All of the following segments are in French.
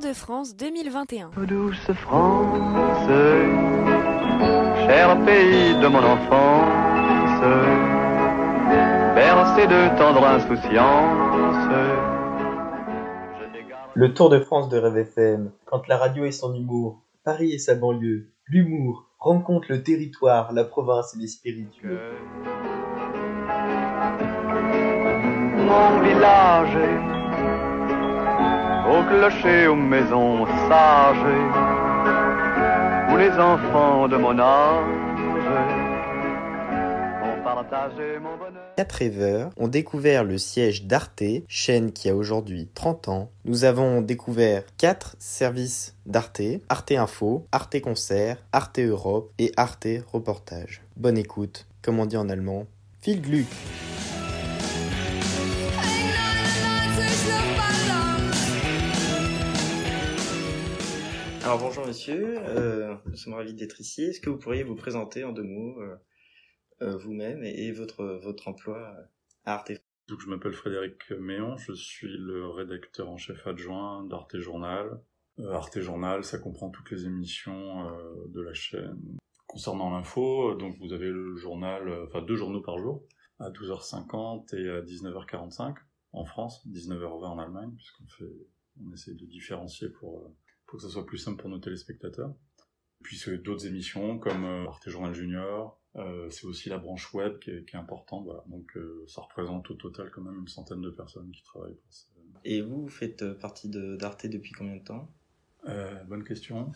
Tour de France 2021. Douce France, cher pays de mon enfance, bercé de tendre insouciance. Le Tour de France de Rêve FM, quand la radio et son humour, Paris et sa banlieue, l'humour rencontre le territoire, la province et les spiritueux. Mon village, au clocher, aux maisons sages, où les enfants de mon âge ont partagé mon bonheur. Quatre rêveurs ont découvert le siège d'Arte, chaîne qui a aujourd'hui 30 ans. Nous avons découvert 4 services d'Arte, Arte Info, Arte Concert, Arte Europe et Arte Reportage. Bonne écoute, comme on dit en allemand, viel Glück! Alors bonjour monsieur, nous sommes ravis d'être ici. Est-ce que vous pourriez vous présenter en deux mots vous-même et votre emploi à Arte? Donc, je m'appelle Frédéric Méon, je suis le rédacteur en chef adjoint d'Arte Journal. Arte Journal, ça comprend toutes les émissions de la chaîne. Concernant l'info, donc vous avez le journal, deux journaux par jour, à 12h50 et à 19h45 en France, 19h20 en Allemagne, puisqu'on essaie de différencier pour que ça soit plus simple pour nos téléspectateurs. Puis d'autres émissions comme Arte Journal Junior, c'est aussi la branche web qui est importante. Voilà. Donc ça représente au total quand même 100 de personnes qui travaillent pour ça. Et vous faites partie d'Arte depuis combien de temps ? Bonne question.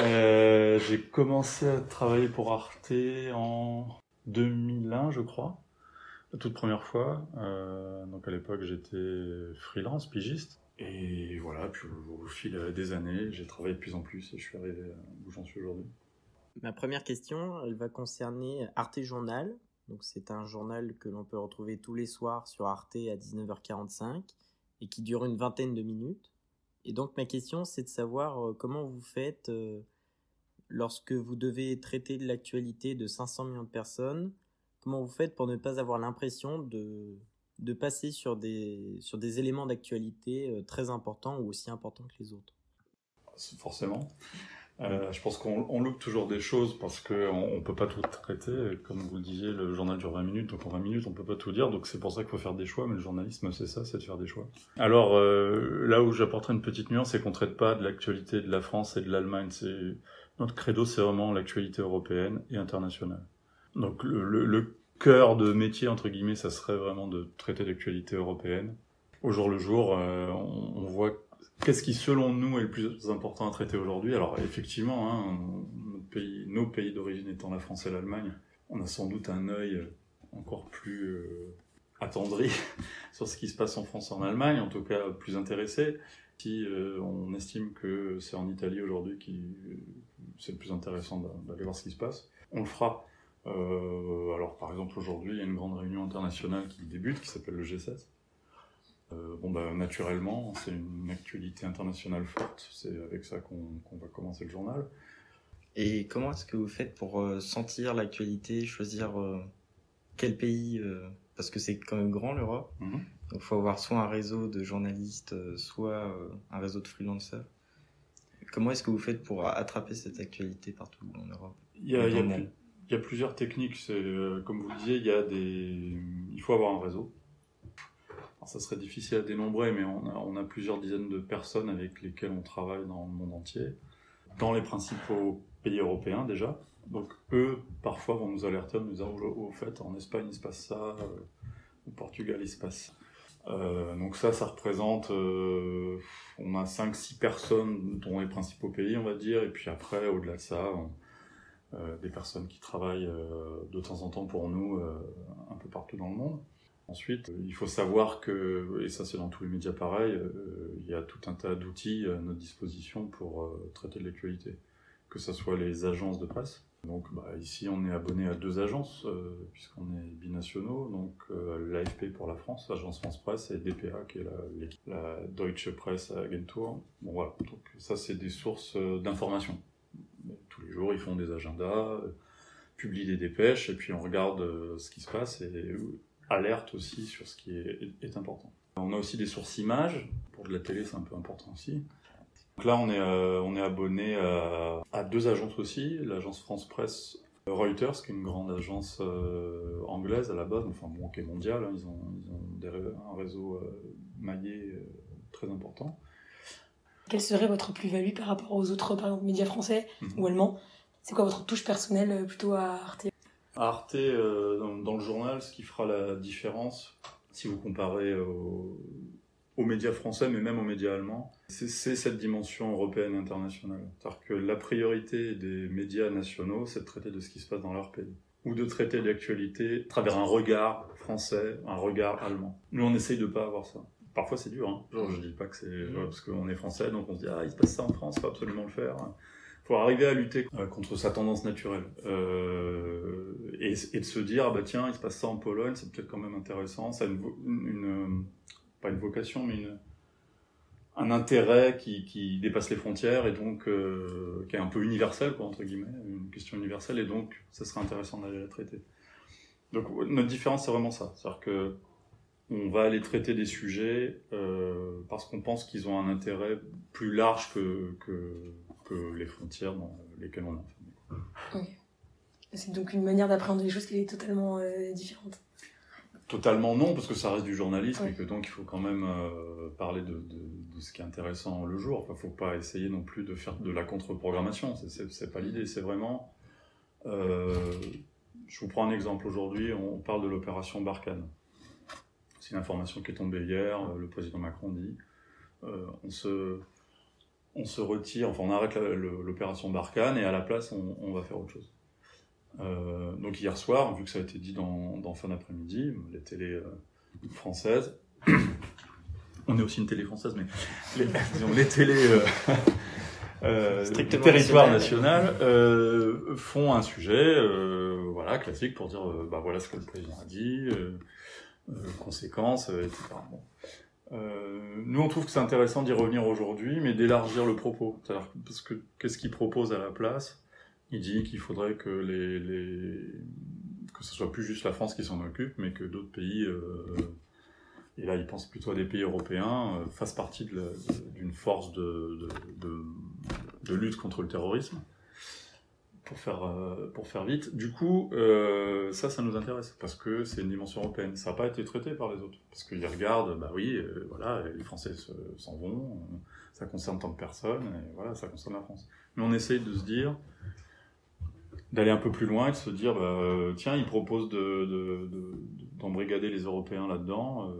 J'ai commencé à travailler pour Arte en 2001, je crois, la toute première fois. Donc à l'époque, j'étais freelance, pigiste. Et voilà, puis au fil des années, j'ai travaillé de plus en plus et je suis arrivé où j'en suis aujourd'hui. Ma première question, elle va concerner Arte Journal. Donc c'est un journal que l'on peut retrouver tous les soirs sur Arte à 19h45 et qui dure une vingtaine de minutes. Et donc ma question, c'est de savoir comment vous faites lorsque vous devez traiter de l'actualité de 500 millions de personnes, comment vous faites pour ne pas avoir l'impression de passer sur des éléments d'actualité très importants ou aussi importants que les autres. Forcément. Je pense qu'on loupe toujours des choses parce qu'on ne peut pas tout traiter. Comme vous le disiez, le journal dure 20 minutes, donc en 20 minutes, on ne peut pas tout dire. Donc c'est pour ça qu'il faut faire des choix, mais le journalisme, c'est ça, c'est de faire des choix. Alors là où j'apporterai une petite nuance, c'est qu'on ne traite pas de l'actualité de la France et de l'Allemagne. Notre credo, c'est vraiment l'actualité européenne et internationale. Donc le cœur de métier, entre guillemets, ça serait vraiment de traiter l'actualité européenne. Au jour le jour, on voit qu'est-ce qui, selon nous, est le plus important à traiter aujourd'hui. Alors effectivement, nos pays d'origine étant la France et l'Allemagne, on a sans doute un œil encore plus attendri sur ce qui se passe en France et en Allemagne, en tout cas plus intéressé. Si on estime que c'est en Italie aujourd'hui c'est le plus intéressant d'aller voir ce qui se passe, on le fera. Alors par exemple aujourd'hui il y a une grande réunion internationale qui débute, qui s'appelle le G7. Naturellement c'est une actualité internationale forte, c'est avec ça qu'on va commencer le journal. Et comment est-ce que vous faites pour sentir l'actualité, choisir quel pays, parce que c'est quand même grand l'Europe, donc il faut avoir soit un réseau de journalistes, soit un réseau de freelancers. Comment est-ce que vous faites pour attraper cette actualité partout en Europe? Il y a plusieurs techniques, comme vous le disiez, il faut avoir un réseau. Alors, ça serait difficile à dénombrer, mais on a plusieurs dizaines de personnes avec lesquelles on travaille dans le monde entier, dans les principaux pays européens déjà. Donc eux, parfois, vont nous alerter, nous dire au fait, en Espagne, il se passe ça, au Portugal, il se passe ça. Donc ça représente, on a 5-6 personnes dans les principaux pays, on va dire, et puis après, au-delà de ça, des personnes qui travaillent de temps en temps pour nous un peu partout dans le monde. Ensuite, il faut savoir que, et ça c'est dans tous les médias pareil, il y a tout un tas d'outils à notre disposition pour traiter de l'actualité. Que ce soit les agences de presse. Donc ici on est abonné à 2 agences, puisqu'on est binationaux, donc l'AFP pour la France, l'agence France Presse, et DPA qui est la Deutsche Presse Agentur. Bon voilà, donc ça c'est des sources d'informations. Tous les jours, ils font des agendas, publient des dépêches, et puis on regarde ce qui se passe et alerte aussi sur ce qui est important. On a aussi des sources images pour de la télé, c'est un peu important aussi. Donc là, on est abonné à deux agences aussi, l'agence France Presse Reuters, qui est une grande agence anglaise à la base, enfin bon, qui est mondiale, hein, ils ont un réseau maillé très important. Quelle serait votre plus-value par rapport aux autres, par exemple, médias français ou allemands? C'est quoi votre touche personnelle plutôt à Arte? Arte, dans le journal, ce qui fera la différence, si vous comparez aux médias français, mais même aux médias allemands, c'est cette dimension européenne et internationale. C'est-à-dire que la priorité des médias nationaux, c'est de traiter de ce qui se passe dans leur pays, ou de traiter l'actualité à travers un regard français, un regard allemand. Nous, on essaye de ne pas avoir ça. Parfois, c'est dur, hein. Genre, je ne dis pas que c'est... Ouais, parce qu'on est français, donc on se dit « Ah, il se passe ça en France, il faut absolument le faire ». Faut arriver à lutter contre sa tendance naturelle et de se dire ah bah tiens il se passe ça en Pologne, c'est peut-être quand même intéressant, ça a pas une vocation mais un intérêt qui dépasse les frontières et donc qui est un peu universel quoi, entre guillemets, une question universelle, et donc ça serait intéressant d'aller la traiter. Donc notre différence c'est vraiment ça, c'est-à-dire que on va aller traiter des sujets parce qu'on pense qu'ils ont un intérêt plus large que les frontières dans lesquelles on est enfermé. Okay. C'est donc une manière d'appréhender les choses qui est totalement différente. Totalement non, parce que ça reste du journalisme, ouais. Et que donc il faut quand même parler de ce qui est intéressant le jour. Enfin, faut pas essayer non plus de faire de la contre-programmation, c'est pas l'idée, c'est vraiment... je vous prends un exemple, aujourd'hui on parle de l'opération Barkhane. C'est une information qui est tombée hier, le président Macron dit, on se retire, enfin on arrête l'opération Barkhane et à la place on va faire autre chose. Donc hier soir, vu que ça a été dit dans fin d'après-midi, les télés françaises, on est aussi une télé française, mais les télés du territoire national font un sujet voilà, classique pour dire bah voilà ce que le président a dit, conséquences, etc. Bon. Nous, on trouve que c'est intéressant d'y revenir aujourd'hui, mais d'élargir le propos. C'est-à-dire, parce que qu'est-ce qu'il propose à la place? Il dit qu'il faudrait que que ce soit plus juste la France qui s'en occupe, mais que d'autres pays, et là, il pense plutôt à des pays européens, fassent partie d'une force de lutte contre le terrorisme. Pour faire vite. Du coup, ça nous intéresse, parce que c'est une dimension européenne. Ça n'a pas été traité par les autres. Parce qu'ils regardent, bah oui, voilà, les Français s'en vont, ça concerne tant de personnes, et voilà, ça concerne la France. Mais on essaye de se dire, d'aller un peu plus loin, et de se dire, bah, tiens, ils proposent d'embrigader les Européens là-dedans,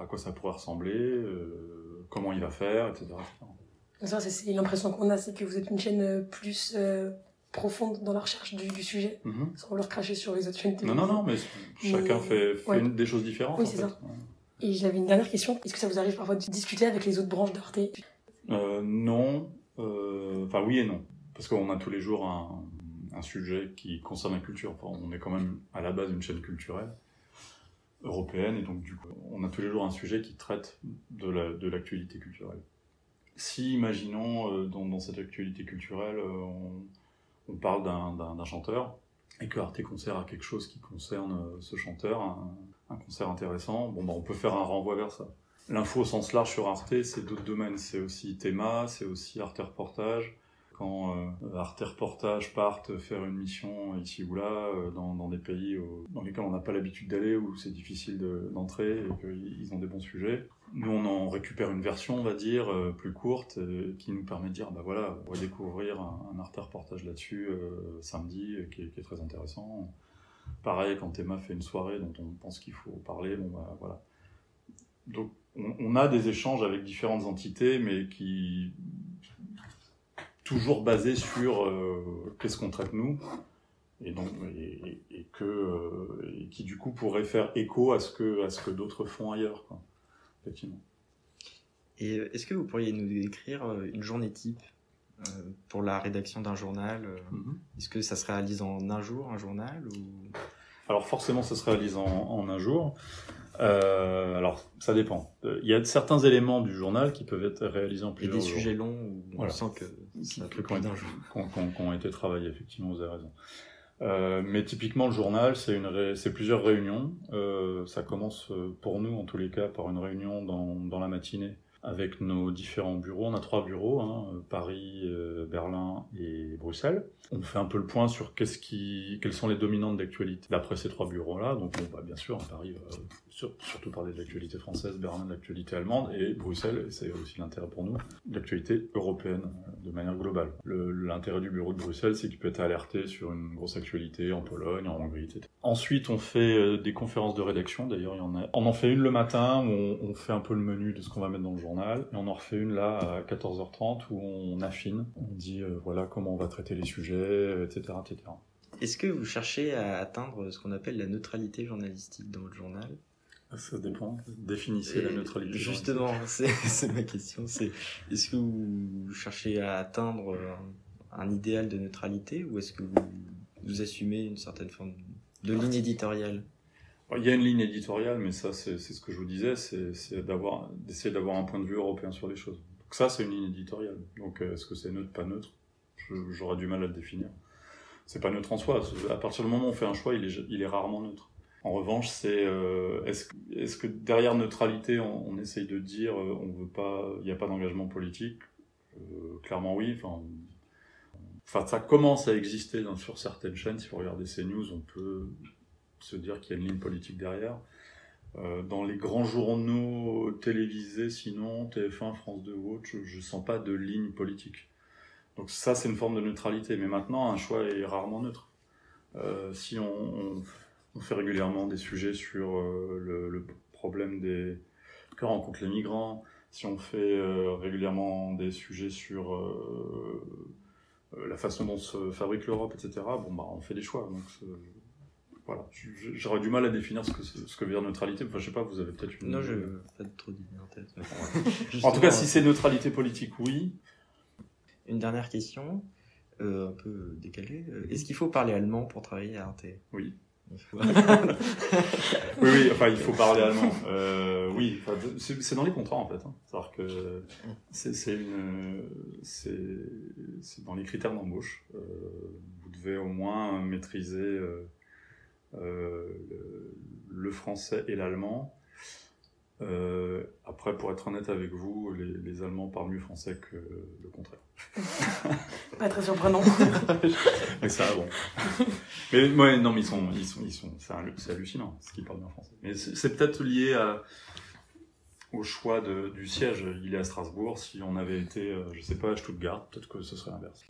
à quoi ça pourrait ressembler, comment il va faire, etc. Ça, c'est l'impression qu'on a, c'est que vous êtes une chaîne plus... profonde dans la recherche du sujet, sans leur cracher sur les autres chaînes télé. Non, mais chacun fait ouais. Des choses différentes. Oui, c'est ça. Ouais. Et j'avais une dernière question. Est-ce que ça vous arrive parfois de discuter avec les autres branches d'Arte ? Non. Enfin, oui et non. Parce qu'on a tous les jours un sujet qui concerne la culture. Enfin, on est quand même à la base une chaîne culturelle européenne, et donc du coup, on a tous les jours un sujet qui traite de l'actualité culturelle. Si, imaginons, dans cette actualité culturelle, on parle d'un chanteur, et que Arte Concert a quelque chose qui concerne ce chanteur, un concert intéressant, bon, bah, on peut faire un renvoi vers ça. L'info au sens large sur Arte, c'est d'autres domaines, c'est aussi Théma, c'est aussi Arte Reportage. Quand Arte Reportage partent faire une mission ici ou là, dans des pays dans lesquels on n'a pas l'habitude d'aller, où c'est difficile d'entrer, et qu'ils ont des bons sujets, nous on en récupère une version, on va dire, plus courte, qui nous permet de dire, bah voilà, on va découvrir un Arte Reportage là-dessus samedi, qui est très intéressant. Pareil, quand Théma fait une soirée dont on pense qu'il faut parler, bon bah voilà. Donc on a des échanges avec différentes entités, mais qui... toujours basé sur qu'est-ce qu'on traite nous, et donc et qui du coup pourrait faire écho à ce que d'autres font ailleurs, quoi, effectivement. Et est-ce que vous pourriez nous décrire une journée type pour la rédaction d'un journal? Est-ce que ça se réalise en un jour, un journal ou... Alors forcément, ça se réalise en un jour. Alors, ça dépend. Il y a certains éléments du journal qui peuvent être réalisés en plusieurs jours. Et des sujets longs où on voilà. Sent que ça n'a plus qu'un jour. Qui ont été travaillés, effectivement, vous avez raison. Mais typiquement, le journal, c'est plusieurs réunions. Ça commence, pour nous, en tous les cas, par une réunion dans la matinée avec nos différents bureaux. On a 3 bureaux, hein, Paris, Berlin et Bruxelles. On fait un peu le point sur quelles sont les dominantes d'actualité d'après ces 3 bureaux-là. Donc on va bien sûr, Paris va surtout parler de l'actualité française, Berlin de l'actualité allemande et Bruxelles, et c'est aussi l'intérêt pour nous, de l'actualité européenne de manière globale. L'intérêt du bureau de Bruxelles, c'est qu'il peut être alerté sur une grosse actualité en Pologne, en Hongrie, etc. Ensuite, on fait des conférences de rédaction. D'ailleurs, on en fait une le matin où on fait un peu le menu de ce qu'on va mettre dans le journal, et on en refait une là à 14h30 où on affine, on dit voilà comment on va traiter les sujets, etc., etc. Est-ce que vous cherchez à atteindre ce qu'on appelle la neutralité journalistique dans votre journal ? Ça dépend. Définissez la neutralité. Justement, c'est ma question. Est-ce que vous cherchez à atteindre un idéal de neutralité, ou est-ce que vous assumez une certaine forme de ligne éditoriale ? Il y a une ligne éditoriale, mais ça, c'est ce que je vous disais, d'essayer d'avoir un point de vue européen sur les choses. Donc ça, c'est une ligne éditoriale. Donc est-ce que c'est neutre, pas neutre ? J'aurais du mal à le définir. C'est pas neutre en soi. À partir du moment où on fait un choix, il est rarement neutre. En revanche, c'est est-ce que derrière neutralité, on essaye de dire il n'y a pas d'engagement politique ? Clairement oui. Enfin, ça commence à exister sur certaines chaînes. Si vous regardez CNews, on peut se dire qu'il y a une ligne politique derrière. Dans les grands journaux télévisés, sinon TF1, France 2 ou autre, je ne sens pas de ligne politique. Donc ça, c'est une forme de neutralité. Mais maintenant, un choix est rarement neutre. Si on fait régulièrement des sujets sur le problème que rencontrent les migrants, si on fait régulièrement des sujets sur la façon dont se fabrique l'Europe, etc., on fait des choix. Donc voilà. J'aurais du mal à définir ce que veut dire neutralité. Enfin, je sais pas, vous avez peut-être une... Non, je n'ai pas trop d'idées en tête. En tout cas, si c'est neutralité politique, oui. Une dernière question, un peu décalée. Est-ce qu'il faut parler allemand pour travailler à Arte ? Oui. oui, enfin il faut parler allemand. Oui, enfin, c'est dans les contrats en fait. Hein. C'est-à-dire que c'est dans les critères d'embauche. Vous devez au moins maîtriser le français et l'allemand. Après, pour être honnête avec vous, les Allemands parlent mieux français que le contraire. Pas très surprenant. Mais ça, bon. Mais ouais, non, mais ils sont. C'est hallucinant ce qu'ils parlent bien français. Mais c'est peut-être lié au choix du siège. Il est à Strasbourg. Si on avait été, je sais pas, à Stuttgart, peut-être que ce serait l'inverse.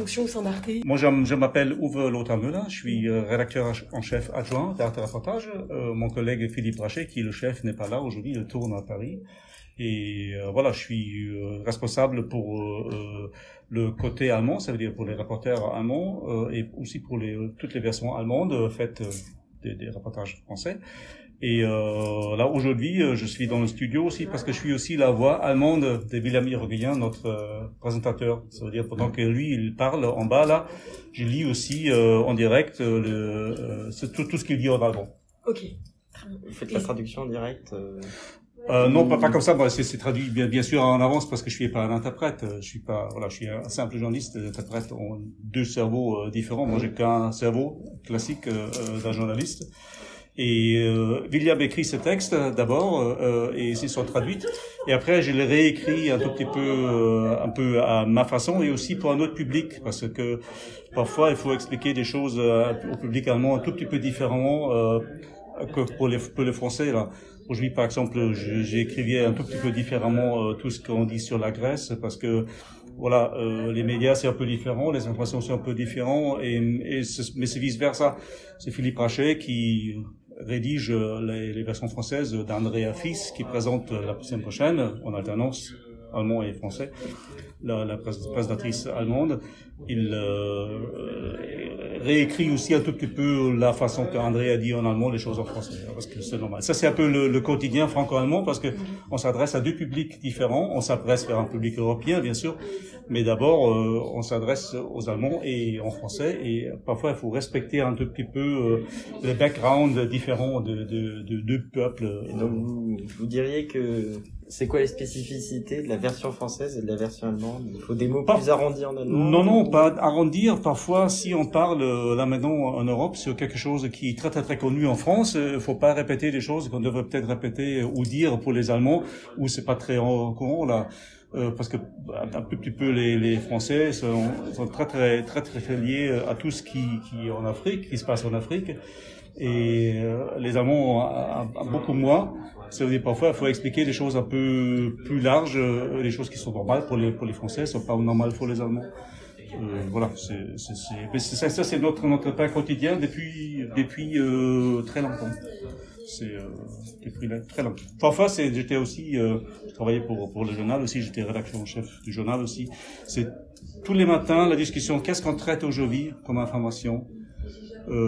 Fonction au sein d'Arte. Moi, je m'appelle Uwe Lothar, je suis rédacteur en chef adjoint d'Arte Reportage. Mon collègue Philippe Brachet, qui est le chef, n'est pas là aujourd'hui, il tourne à Paris. Et voilà, je suis responsable pour le côté allemand, ça veut dire pour les reporters allemands et aussi pour toutes les versions allemandes faites des reportages français. Et là, aujourd'hui, je suis dans le studio aussi parce que je suis aussi la voix allemande de William Reguin, notre présentateur. Ça veut dire pendant que lui, il parle en bas, là, je lis aussi en direct tout ce qu'il dit en allemand. Ok. Vous faites la traduction en direct non, pas comme ça. Bon, c'est traduit bien sûr en avance parce que je suis pas un interprète. Je suis un simple journaliste. Les interprètes ont 2 cerveaux différents. Moi, j'ai qu'un cerveau classique d'un journaliste. Et William écrit ce texte d'abord et ils sont traduits. Et après, je les réécris un tout petit peu, un peu à ma façon et aussi pour un autre public, parce que parfois il faut expliquer des choses au public allemand un tout petit peu différemment que pour les Français là. Aujourd'hui, par exemple, j'écrivais un tout petit peu différemment tout ce qu'on dit sur la Grèce, parce que voilà, les médias c'est un peu différent, les informations c'est un peu différent, mais c'est vice versa. C'est Philippe Brachet qui rédige les versions françaises d'André Affis, qui présente la semaine prochaine en alternance allemand et français, la presse d'actrice allemande. Il réécrit aussi un tout petit peu la façon qu'André a dit en allemand les choses en français, parce que c'est normal. Ça, c'est un peu le quotidien franco-allemand, parce que on s'adresse à deux publics différents. On s'adresse vers un public européen, bien sûr, mais d'abord, on s'adresse aux Allemands et en français, et parfois, il faut respecter un tout petit peu les backgrounds différents de deux peuples. Et donc, vous diriez que... C'est quoi les spécificités de la version française et de la version allemande? Il faut des mots plus arrondis en allemand? Non, pas arrondir. Parfois, si on parle, là maintenant, en Europe, sur quelque chose qui est très, très, très connu en France, faut pas répéter des choses qu'on devrait peut-être répéter ou dire pour les Allemands, où c'est pas très courant, là. Parce que un petit peu les Français sont très, très, très, très, très liés à tout ce qui est en Afrique, qui se passe en Afrique. Et les Allemands ont beaucoup moins. Ça veut dire parfois il faut expliquer des choses un peu plus larges, des choses qui sont normales pour les Français, sont pas normales pour les Allemands. Voilà, ça c'est notre pain quotidien depuis très longtemps. C'est depuis très longtemps. Parfois j'étais aussi, je travaillais pour le journal aussi, j'étais rédacteur en chef du journal aussi. C'est tous les matins la discussion, qu'est-ce qu'on traite aujourd'hui comme information?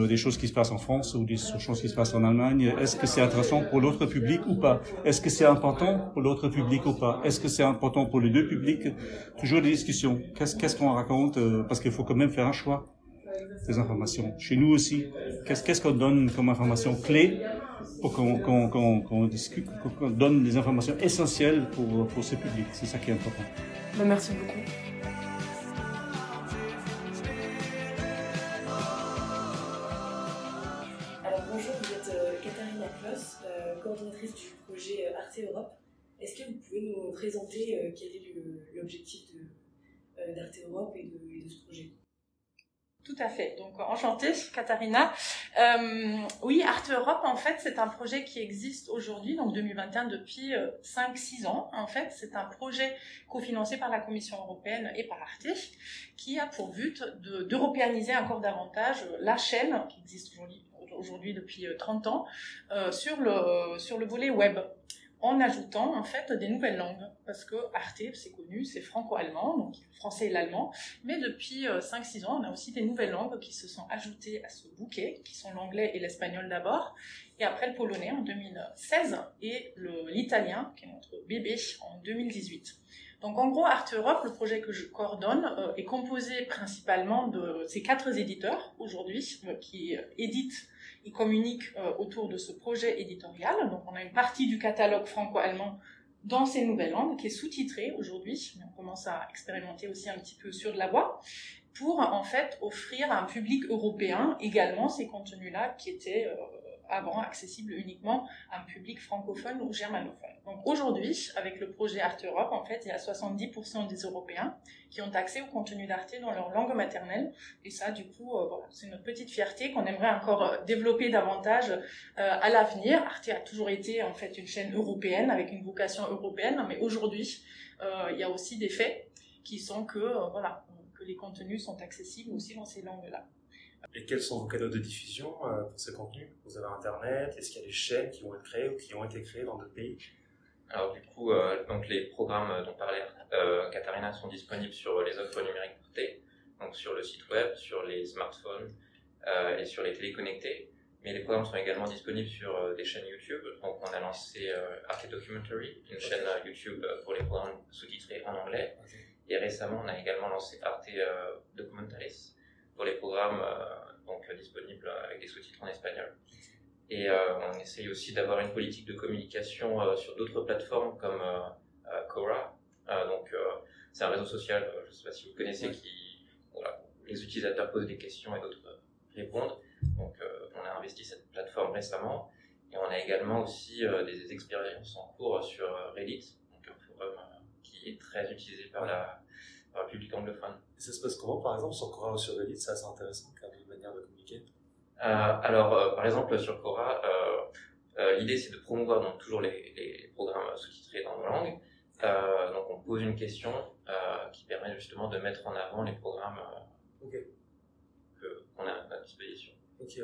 Des choses qui se passent en France ou des choses qui se passent en Allemagne, est-ce que c'est intéressant pour l'autre public ou pas? Est-ce que c'est important pour l'autre public ou pas? Est-ce que c'est important pour les deux publics? Toujours des discussions. Qu'est-ce qu'on raconte? Parce qu'il faut quand même faire un choix des informations. Chez nous aussi, qu'est-ce qu'on donne comme information clé pour qu'on discute, qu'on donne des informations essentielles pour ce public? C'est ça qui est important. Merci beaucoup. Coordinatrice du projet Arte Europe. Est-ce que vous pouvez nous présenter quel est l'objectif d'Arte Europe et de ce projet? Tout à fait. Donc, enchantée, Katharina. Oui, Arte Europe, en fait, c'est un projet qui existe aujourd'hui, donc 2021, depuis 5-6 ans. En fait, c'est un projet cofinancé par la Commission européenne et par Arte, qui a pour but d'européaniser encore davantage la chaîne qui existe aujourd'hui depuis 30 ans, sur le volet web, en ajoutant en fait des nouvelles langues, parce que Arte, c'est connu, c'est franco-allemand, donc le français et l'allemand, mais depuis 5-6 ans, on a aussi des nouvelles langues qui se sont ajoutées à ce bouquet, qui sont l'anglais et l'espagnol d'abord, et après le polonais en 2016, et l'italien, qui est notre bébé, en 2018. Donc en gros, Arte Europe, le projet que je coordonne, est composé principalement de ces 4 éditeurs aujourd'hui, qui éditent et communiquent autour de ce projet éditorial. Donc on a une partie du catalogue franco-allemand dans ces nouvelles langues qui est sous-titrée aujourd'hui, mais on commence à expérimenter aussi un petit peu sur de la voix, pour en fait offrir à un public européen également ces contenus-là qui étaient... avant accessible uniquement à un public francophone ou germanophone. Donc aujourd'hui, avec le projet Arte Europe, en fait, il y a 70% des Européens qui ont accès au contenu d'Arte dans leur langue maternelle. Et ça, du coup, voilà, c'est notre petite fierté qu'on aimerait encore développer davantage à l'avenir. Arte a toujours été en fait une chaîne européenne avec une vocation européenne, mais aujourd'hui, il y a aussi des faits qui sont que les contenus sont accessibles aussi dans ces langues-là. Et quels sont vos canaux de diffusion pour ces contenus? Vous avez Internet? Est-ce qu'il y a des chaînes qui vont être créées ou qui ont été créées dans d'autres pays? Alors du coup, donc les programmes dont parlait Katharina sont disponibles sur les offres numériques portées, donc sur le site web, sur les smartphones et sur les téléconnectés. Mais les programmes sont également disponibles sur des chaînes YouTube. Donc on a lancé Arte Documentary, une chaîne YouTube pour les programmes sous-titrés en anglais. Et récemment, on a également lancé Arte Documentaries, pour les programmes disponibles avec des sous-titres en espagnol. Et on essaye aussi d'avoir une politique de communication sur d'autres plateformes comme Quora. C'est un réseau social, je ne sais pas si vous connaissez, les utilisateurs posent des questions et d'autres répondent. Donc on a investi cette plateforme récemment. Et on a également aussi des expériences en cours sur Reddit, donc un forum qui est très utilisé par le public anglophone. Et ça se passe comment, par exemple, sur Quora ou sur Reddit? C'est assez intéressant comme manière de communiquer. Par exemple, sur Quora, l'idée c'est de promouvoir donc, toujours les programmes sous-titrés dans nos langues. Donc on pose une question qui permet justement de mettre en avant les programmes qu'on a à disposition. Ok.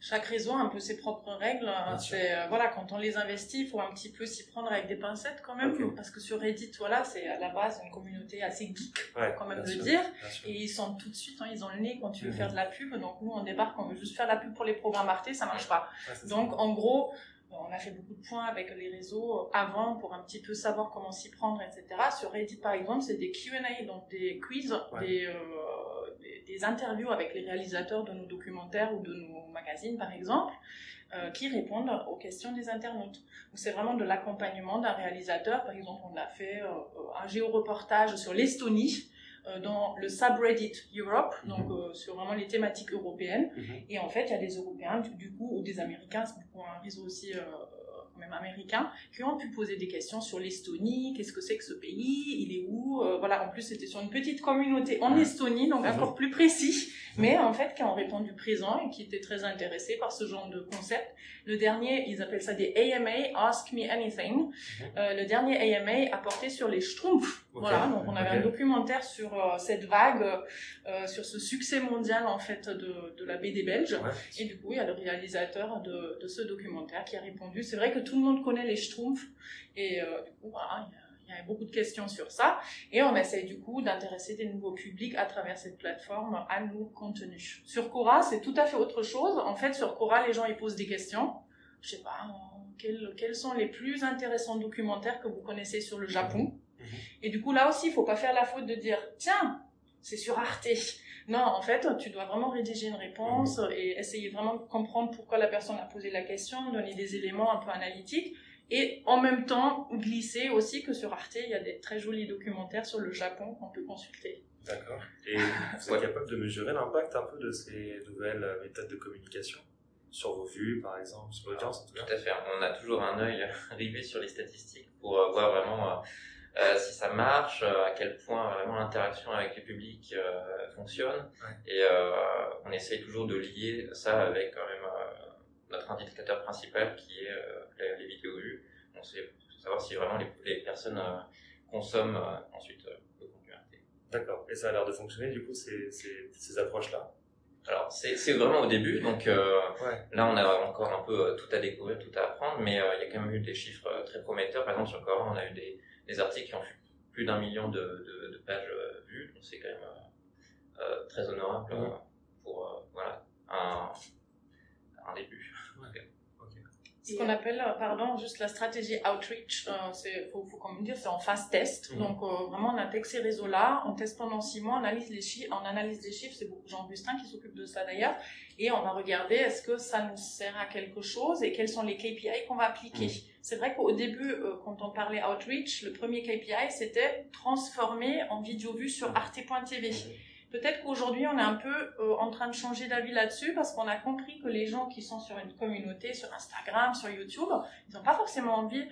Chaque réseau a un peu ses propres règles. C'est, voilà, quand on les investit, il faut un petit peu s'y prendre avec des pincettes quand même, parce que sur Reddit, voilà, c'est à la base une communauté assez geek, quand même le dire, et ils sentent tout de suite, hein, ils ont le nez quand tu veux faire de la pub. Donc nous, on débarque, on veut juste faire la pub pour les programmes Arte, ça marche pas. Donc en gros, on a fait beaucoup de points avec les réseaux avant pour un petit peu savoir comment s'y prendre, etc. Sur Reddit, par exemple, c'est des Q&A, donc des quiz, des interviews avec les réalisateurs de nos documentaires ou de nos magazines, par exemple, qui répondent aux questions des internautes. Donc, c'est vraiment de l'accompagnement d'un réalisateur. Par exemple, on a fait un géoreportage sur l'Estonie, dans le subreddit Europe, donc sur vraiment les thématiques européennes. Et en fait, il y a des Européens, du coup, ou des Américains, c'est beaucoup un réseau aussi, même américain, qui ont pu poser des questions sur l'Estonie, qu'est-ce que c'est que ce pays, il est où, voilà. En plus, c'était sur une petite communauté en Estonie, donc encore plus précis, mais en fait, qui ont répondu présent et qui étaient très intéressés par ce genre de concept. Le dernier, ils appellent ça des AMA, Ask Me Anything. Le dernier AMA a porté sur les Schtroumpfs. Voilà, donc on avait un documentaire sur cette vague, sur ce succès mondial, en fait, de la BD belge. Et du coup, il y a le réalisateur de ce documentaire qui a répondu. C'est vrai que tout le monde connaît les Schtroumpfs et du coup, voilà, il y a beaucoup de questions sur ça. Et on essaye du coup d'intéresser des nouveaux publics à travers cette plateforme à nos contenus. Sur Quora, c'est tout à fait autre chose. En fait, sur Quora, les gens ils posent des questions. Je sais pas, quels sont les plus intéressants documentaires que vous connaissez sur le Japon. Et du coup, là aussi, il ne faut pas faire la faute de dire « Tiens, c'est sur Arte !» Non, en fait, tu dois vraiment rédiger une réponse et essayer vraiment de comprendre pourquoi la personne a posé la question, donner des éléments un peu analytiques et en même temps glisser aussi que sur Arte, il y a des très jolis documentaires sur le Japon qu'on peut consulter. D'accord. Et vous êtes capable de mesurer l'impact un peu de ces nouvelles méthodes de communication sur vos vues, par exemple, sur l'audience? Tout à fait. On a toujours un œil rivé sur les statistiques pour voir vraiment... si ça marche, à quel point vraiment l'interaction avec le public fonctionne, et on essaye toujours de lier ça avec quand même notre indicateur principal qui est les vidéos vues. On sait savoir si vraiment les personnes consomment ensuite le contenu Arte. D'accord, et ça a l'air de fonctionner du coup ces approches-là? Alors c'est vraiment au début, donc là on a encore un peu tout à découvrir, tout à apprendre, mais il y a quand même eu des chiffres très prometteurs. Par exemple sur Quora, on a eu des articles qui ont plus d'1 million de pages vues, donc c'est quand même très honorable pour voilà, un début. Ce qu'on appelle, juste la stratégie outreach, faut quand même dire, c'est en phase test. Donc vraiment, on intègre ces réseaux-là, on teste pendant 6 mois, on analyse les chiffres, c'est beaucoup Jean-Augustin qui s'occupe de ça d'ailleurs, et on va regarder est-ce que ça nous sert à quelque chose et quels sont les KPI qu'on va appliquer. C'est vrai qu'au début, quand on parlait outreach, le premier KPI, c'était transformer en vidéo vue sur arte.tv. Peut-être qu'aujourd'hui, on est un peu en train de changer d'avis là-dessus parce qu'on a compris que les gens qui sont sur une communauté, sur Instagram, sur YouTube, ils n'ont pas forcément envie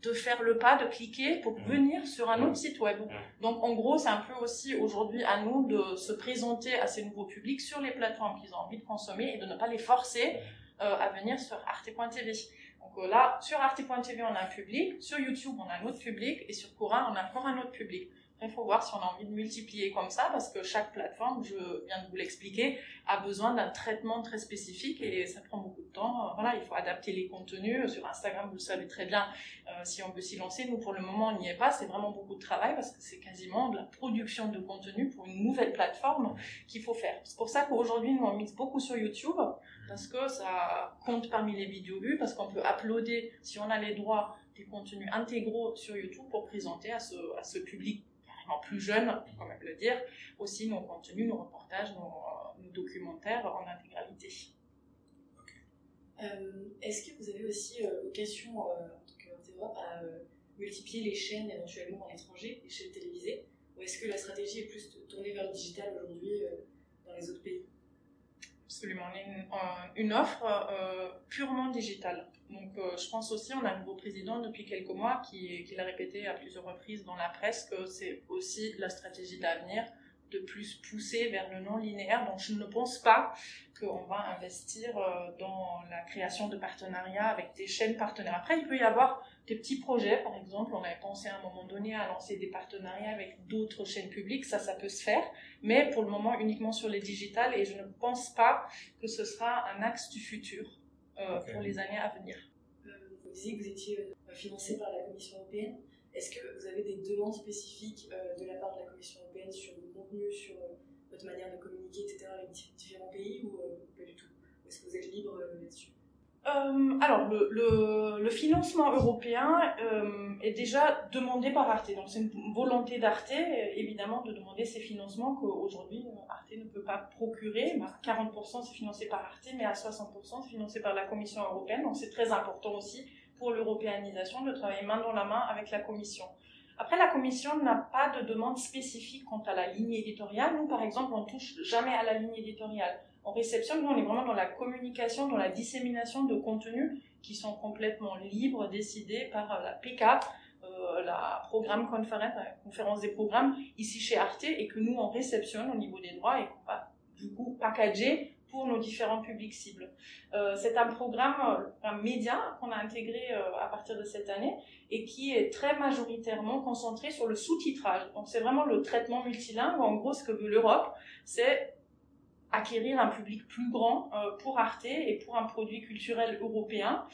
de faire le pas, de cliquer pour venir sur un autre site web. Donc, en gros, c'est un peu aussi aujourd'hui à nous de se présenter à ces nouveaux publics sur les plateformes qu'ils ont envie de consommer et de ne pas les forcer à venir sur arte.tv. Donc là, sur arte.tv, on a un public, sur YouTube, on a un autre public et sur Quora, on a encore un autre public. Il faut voir si on a envie de multiplier comme ça, parce que chaque plateforme, je viens de vous l'expliquer, a besoin d'un traitement très spécifique et ça prend beaucoup de temps. Voilà, il faut adapter les contenus. Sur Instagram, vous le savez très bien, si on veut s'y lancer, nous pour le moment on n'y est pas, c'est vraiment beaucoup de travail parce que c'est quasiment de la production de contenu pour une nouvelle plateforme qu'il faut faire. C'est pour ça qu'aujourd'hui, nous on mixe beaucoup sur YouTube, parce que ça compte parmi les vidéos vues, parce qu'on peut uploader, si on a les droits, des contenus intégraux sur YouTube pour présenter à ce public plus jeune, il faut quand même le dire, aussi nos contenus, nos reportages, nos documentaires en intégralité. Est-ce que vous avez aussi vocation, en tant qu'Arte Europe, à multiplier les chaînes éventuellement à l'étranger, les chaînes télévisées, ou est-ce que la stratégie est plus tournée vers le digital aujourd'hui dans les autres pays? Absolument, on est une offre purement digitale. Donc je pense aussi, on a un nouveau président depuis quelques mois qui l'a répété à plusieurs reprises dans la presse que c'est aussi la stratégie d'avenir de plus pousser vers le non linéaire. Donc je ne pense pas qu'on va investir dans la création de partenariats avec des chaînes partenaires. Après, il peut y avoir des petits projets, par exemple, on avait pensé à un moment donné à lancer des partenariats avec d'autres chaînes publiques, ça peut se faire. mais pour le moment uniquement sur les digitales, et je ne pense pas que ce sera un axe du futur pour les années à venir. Vous disiez que vous étiez financé par la Commission européenne. Est-ce que vous avez des demandes spécifiques de la part de la Commission européenne sur le contenu, sur votre manière de communiquer, etc., avec différents pays, ou pas du tout? Est-ce que vous êtes libre là-dessus? Alors, le financement européen est déjà demandé par Arte. Donc, c'est une volonté d'Arte, évidemment, de demander ces financements qu'aujourd'hui, Arte ne peut pas procurer. Bah, 40% c'est financé par Arte, mais à 60% c'est financé par la Commission européenne. Donc, c'est très important aussi pour l'européanisation de travailler main dans la main avec la Commission. Après, la Commission n'a pas de demande spécifique quant à la ligne éditoriale. Nous, par exemple, on ne touche jamais à la ligne éditoriale. En réception, nous, on est vraiment dans la communication, dans la dissémination de contenus qui sont complètement libres, décidés par la PECAP, la programme conférence, la conférence des programmes, ici chez Arte, et que nous, on réceptionne au niveau des droits et qu'on va, du coup, packager pour nos différents publics cibles. C'est un programme, un média qu'on a intégré à partir de cette année et qui est très majoritairement concentré sur le sous-titrage. Donc, c'est vraiment le traitement multilingue. En gros, ce que veut l'Europe, c'est acquérir un public plus grand pour Arte et pour un produit culturel européen,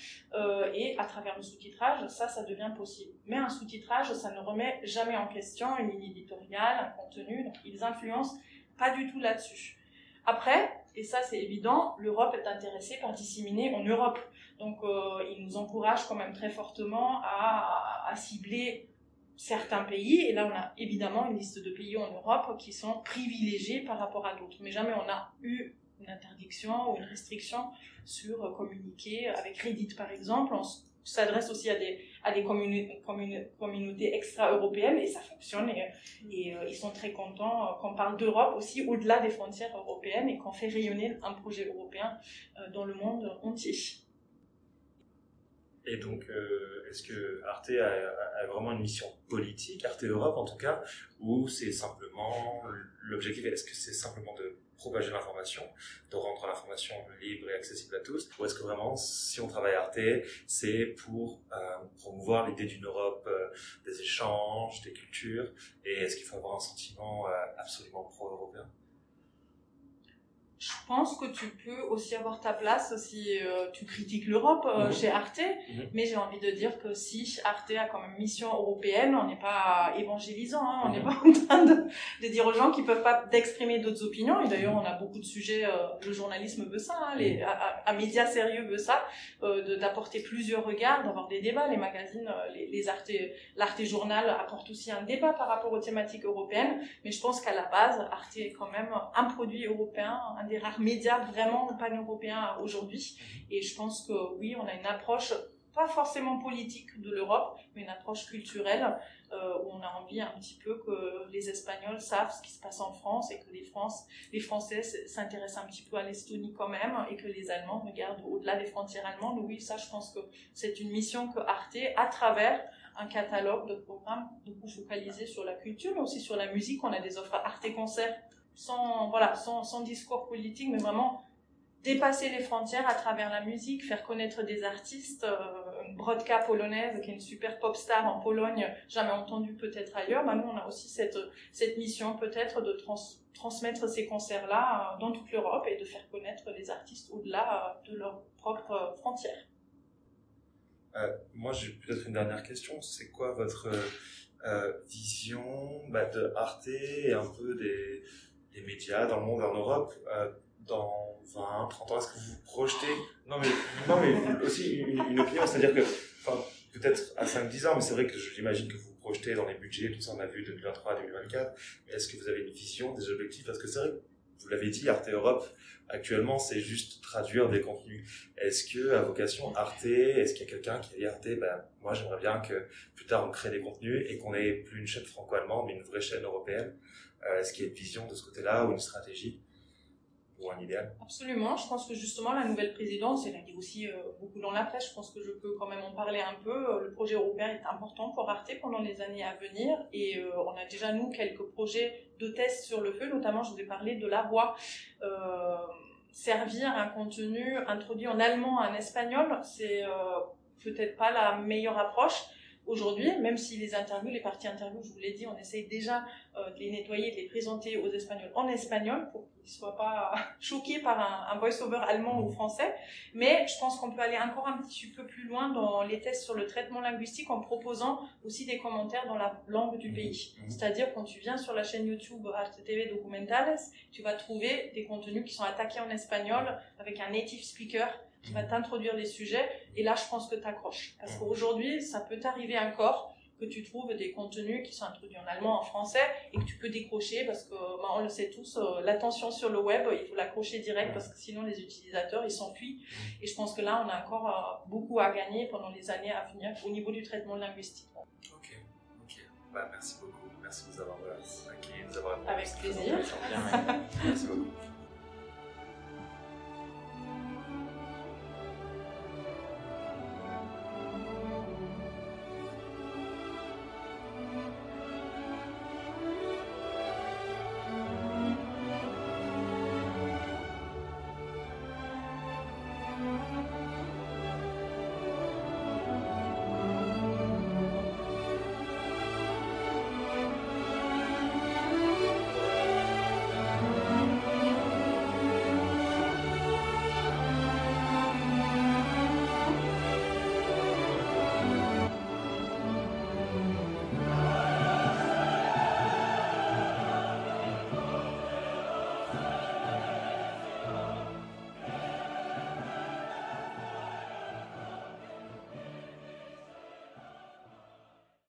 et à travers le sous-titrage, ça devient possible. Mais un sous-titrage, ça ne remet jamais en question une ligne éditoriale, un contenu, donc ils influencent pas du tout là-dessus. Après, et ça c'est évident, l'Europe est intéressée par disséminer en Europe, donc ils nous encouragent quand même très fortement à cibler certains pays, et là on a évidemment une liste de pays en Europe qui sont privilégiés par rapport à d'autres, mais jamais on a eu une interdiction ou une restriction sur communiquer avec Reddit par exemple. On s'adresse aussi à des communautés extra-européennes, et ça fonctionne, et ils sont très contents qu'on parle d'Europe aussi au-delà des frontières européennes et qu'on fait rayonner un projet européen dans le monde entier. Et donc, est-ce que Arte a vraiment une mission politique, Arte Europe en tout cas, ou c'est simplement l'objectif, est-ce que c'est simplement de propager l'information, de rendre l'information libre et accessible à tous, ou est-ce que vraiment, si on travaille à Arte, c'est pour promouvoir l'idée d'une Europe des échanges, des cultures, et est-ce qu'il faut avoir un sentiment absolument pro-européen? Je pense que tu peux aussi avoir ta place si tu critiques l'Europe chez Arte, mais j'ai envie de dire que si Arte a quand même mission européenne, on n'est pas évangélisant, hein, on n'est pas en train de dire aux gens qu'ils ne peuvent pas d'exprimer d'autres opinions, et d'ailleurs on a beaucoup de sujets, le journalisme veut ça, hein, un média sérieux veut ça, d'apporter plusieurs regards, d'avoir des débats, les magazines, l'Arte Journal apporte aussi un débat par rapport aux thématiques européennes, mais je pense qu'à la base, Arte est quand même un produit européen, un des rares médias vraiment pan-européens aujourd'hui, et je pense que oui, on a une approche pas forcément politique de l'Europe, mais une approche culturelle où on a envie un petit peu que les Espagnols savent ce qui se passe en France et que les Français s'intéressent un petit peu à l'Estonie quand même, et que les Allemands regardent au-delà des frontières allemandes. Oui, ça je pense que c'est une mission que Arte, à travers un catalogue de programmes beaucoup focalisé sur la culture, mais aussi sur la musique. On a des offres Arte Concert, sans discours politique, mais vraiment dépasser les frontières à travers la musique, faire connaître des artistes, une Brodka polonaise qui est une super pop star en Pologne, jamais entendue peut-être ailleurs. Bah, nous, on a aussi cette mission peut-être de transmettre ces concerts-là dans toute l'Europe et de faire connaître les artistes au-delà de leurs propres frontières. Moi, j'ai peut-être une dernière question. C'est quoi votre vision de Arte et un peu des médias dans le monde, en Europe, dans 20, 30 ans, est-ce que vous vous projetez? Non mais aussi une opinion, c'est-à-dire que, enfin, peut-être à 5-10 ans, mais c'est vrai que j'imagine que vous vous projetez dans les budgets, tout ça, on a vu 2023, 2024, mais est-ce que vous avez une vision, des objectifs? Parce que c'est vrai, vous l'avez dit, Arte Europe, actuellement, c'est juste traduire des contenus. Est-ce que, à vocation Arte, est-ce qu'il y a quelqu'un qui a dit Arte, moi j'aimerais bien que plus tard on crée des contenus et qu'on n'ait plus une chaîne franco-allemande, mais une vraie chaîne européenne? Est-ce qu'il y a une vision de ce côté-là, ou une stratégie, ou un idéal? Absolument, je pense que justement la nouvelle présidente, elle a dit aussi beaucoup dans la presse, je pense que je peux quand même en parler un peu, le projet européen est important pour Arte pendant les années à venir, et on a déjà nous quelques projets de tests sur le feu, notamment je vous ai parlé de la voix, servir un contenu introduit en allemand à un espagnol, c'est peut-être pas la meilleure approche, Aujourd'hui, même si les interviews, les parties interviews, je vous l'ai dit, on essaye déjà de les nettoyer, de les présenter aux Espagnols en espagnol pour qu'ils ne soient pas choqués par un voice-over allemand ou français. Mais je pense qu'on peut aller encore un petit peu plus loin dans les tests sur le traitement linguistique en proposant aussi des commentaires dans la langue du pays. C'est-à-dire, quand tu viens sur la chaîne YouTube Arte TV Documentales, tu vas trouver des contenus qui sont attaqués en espagnol avec un native speaker qui va t'introduire les sujets, et là je pense que t'accroches. Parce qu'aujourd'hui, ça peut t'arriver encore que tu trouves des contenus qui sont introduits en allemand, en français, et que tu peux décrocher, parce que, bah, on le sait tous, l'attention sur le web, il faut l'accrocher direct, parce que sinon les utilisateurs, ils s'enfuient. Et je pense que là, on a encore beaucoup à gagner pendant les années à venir, au niveau du traitement linguistique. Ok, ok. Bah, merci beaucoup, merci de nous avoir accueillis, de nous avoir... Avec plaisir. Merci beaucoup.